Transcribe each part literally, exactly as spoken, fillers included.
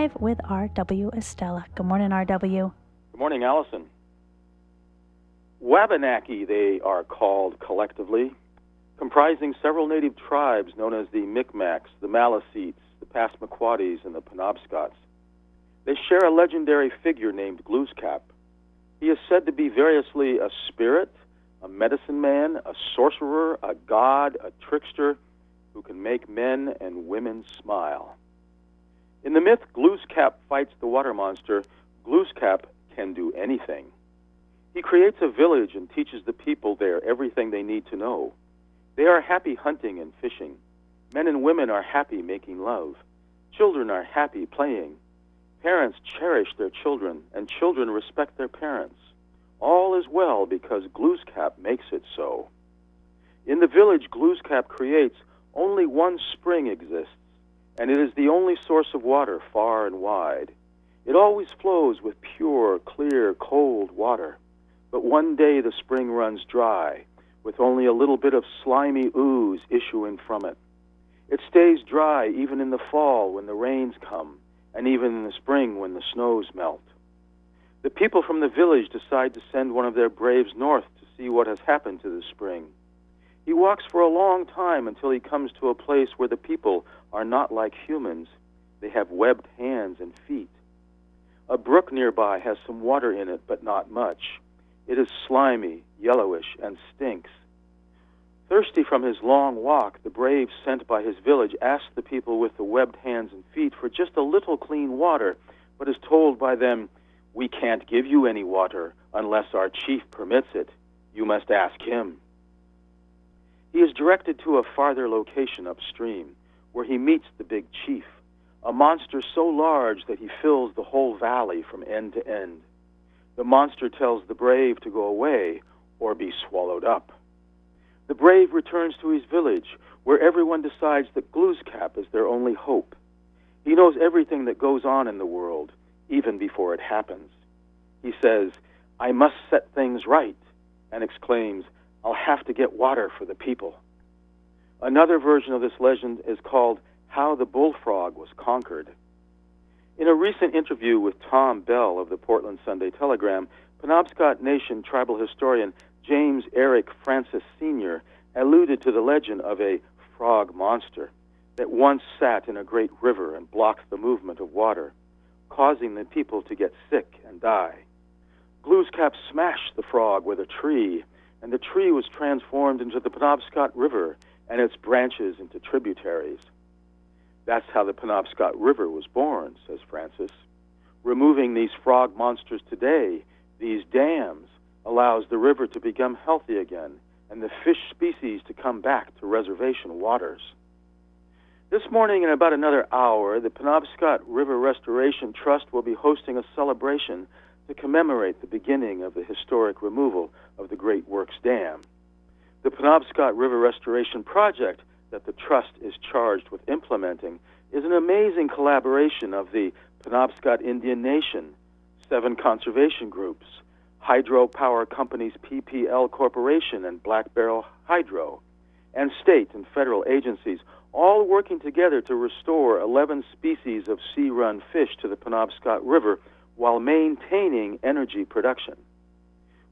live with R W. Estella. Good morning, R W. Good morning, Allison. Wabanaki, they are called collectively, comprising several native tribes known as the Micmacs, the Maliseets, the Passamaquoddies, and the Penobscots. They share a legendary figure named Glooscap. He is said to be variously a spirit, a medicine man, a sorcerer, a god, a trickster, who can make men and women smile. In the myth, Glooscap fights the water monster. Glooscap can do anything. He creates a village and teaches the people there everything they need to know. They are happy hunting and fishing. Men and women are happy making love. Children are happy playing. Parents cherish their children, and children respect their parents. All is well because Glooscap makes it so. In the village Glooscap creates, only one spring exists, and it is the only source of water far and wide. It always flows with pure, clear, cold water. But one day the spring runs dry, with only a little bit of slimy ooze issuing from it. It stays dry even in the fall when the rains come, and even in the spring when the snows melt. The people from the village decide to send one of their braves north to see what has happened to the spring. He walks for a long time until he comes to a place where the people are not like humans. They have webbed hands and feet. A brook nearby has some water in it, but not much. It is slimy, yellowish, and stinks. Thirsty from his long walk, the brave sent by his village asks the people with the webbed hands and feet for just a little clean water, but is told by them, "We can't give you any water unless our chief permits it. You must ask him." He is directed to a farther location upstream, where he meets the big chief, a monster so large that he fills the whole valley from end to end. The monster tells the brave to go away or be swallowed up. The brave returns to his village, where everyone decides that Glooscap is their only hope. He knows everything that goes on in the world, even before it happens. He says, "I must set things right," and exclaims, "I'll have to get water for the people." Another version of this legend is called How the Bullfrog Was Conquered. In a recent interview with Tom Bell of the Portland Sunday Telegram, Penobscot Nation tribal historian James Eric Francis Senior alluded to the legend of a frog monster that once sat in a great river and blocked the movement of water, causing the people to get sick and die. Glooscap smashed the frog with a tree, and the tree was transformed into the Penobscot River and its branches into tributaries. That's how the Penobscot River was born, says Francis. Removing these frog monsters today, these dams, allows the river to become healthy again and the fish species to come back to reservation waters. This morning, in about another hour, the Penobscot River Restoration Trust will be hosting a celebration to commemorate the beginning of the historic removal of the Great Works Dam. The Penobscot River Restoration Project that the Trust is charged with implementing is an amazing collaboration of the Penobscot Indian Nation, seven conservation groups, hydropower companies P P L Corporation and Black Barrel Hydro, and state and federal agencies, all working together to restore eleven species of sea-run fish to the Penobscot River while maintaining energy production.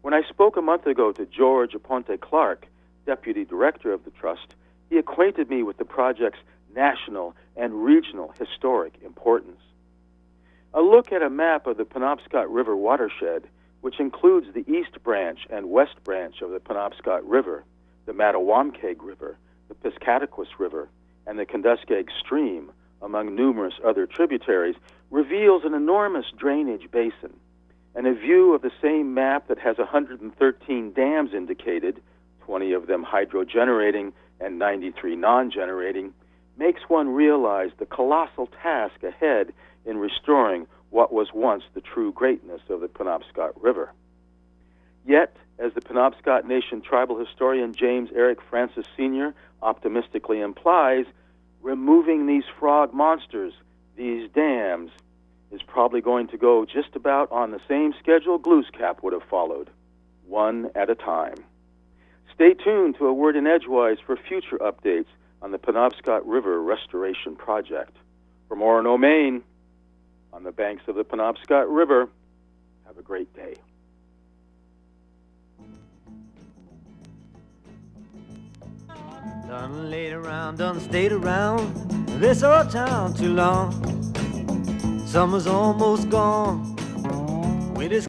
When I spoke a month ago to George Aponte-Clark, Deputy Director of the Trust, he acquainted me with the project's national and regional historic importance. A look at a map of the Penobscot River watershed, which includes the East Branch and West Branch of the Penobscot River, the Mattawamkeag River, the Piscataquis River, and the Kanduskeag Stream, among numerous other tributaries, reveals an enormous drainage basin, and a view of the same map that has one hundred thirteen dams indicated, twenty of them hydro-generating and ninety-three non-generating, makes one realize the colossal task ahead in restoring what was once the true greatness of the Penobscot River. Yet, as the Penobscot Nation tribal historian James Eric Francis Senior optimistically implies, removing these frog monsters, these dams, is probably going to go just about on the same schedule Glooscap would have followed, one at a time. Stay tuned to A Word in Edgewise for future updates on the Penobscot River Restoration Project. From Orono, Maine, banks of the Penobscot River. Have a great day. Done laid around, done stayed around this old town too long. Summer's almost gone. Winter's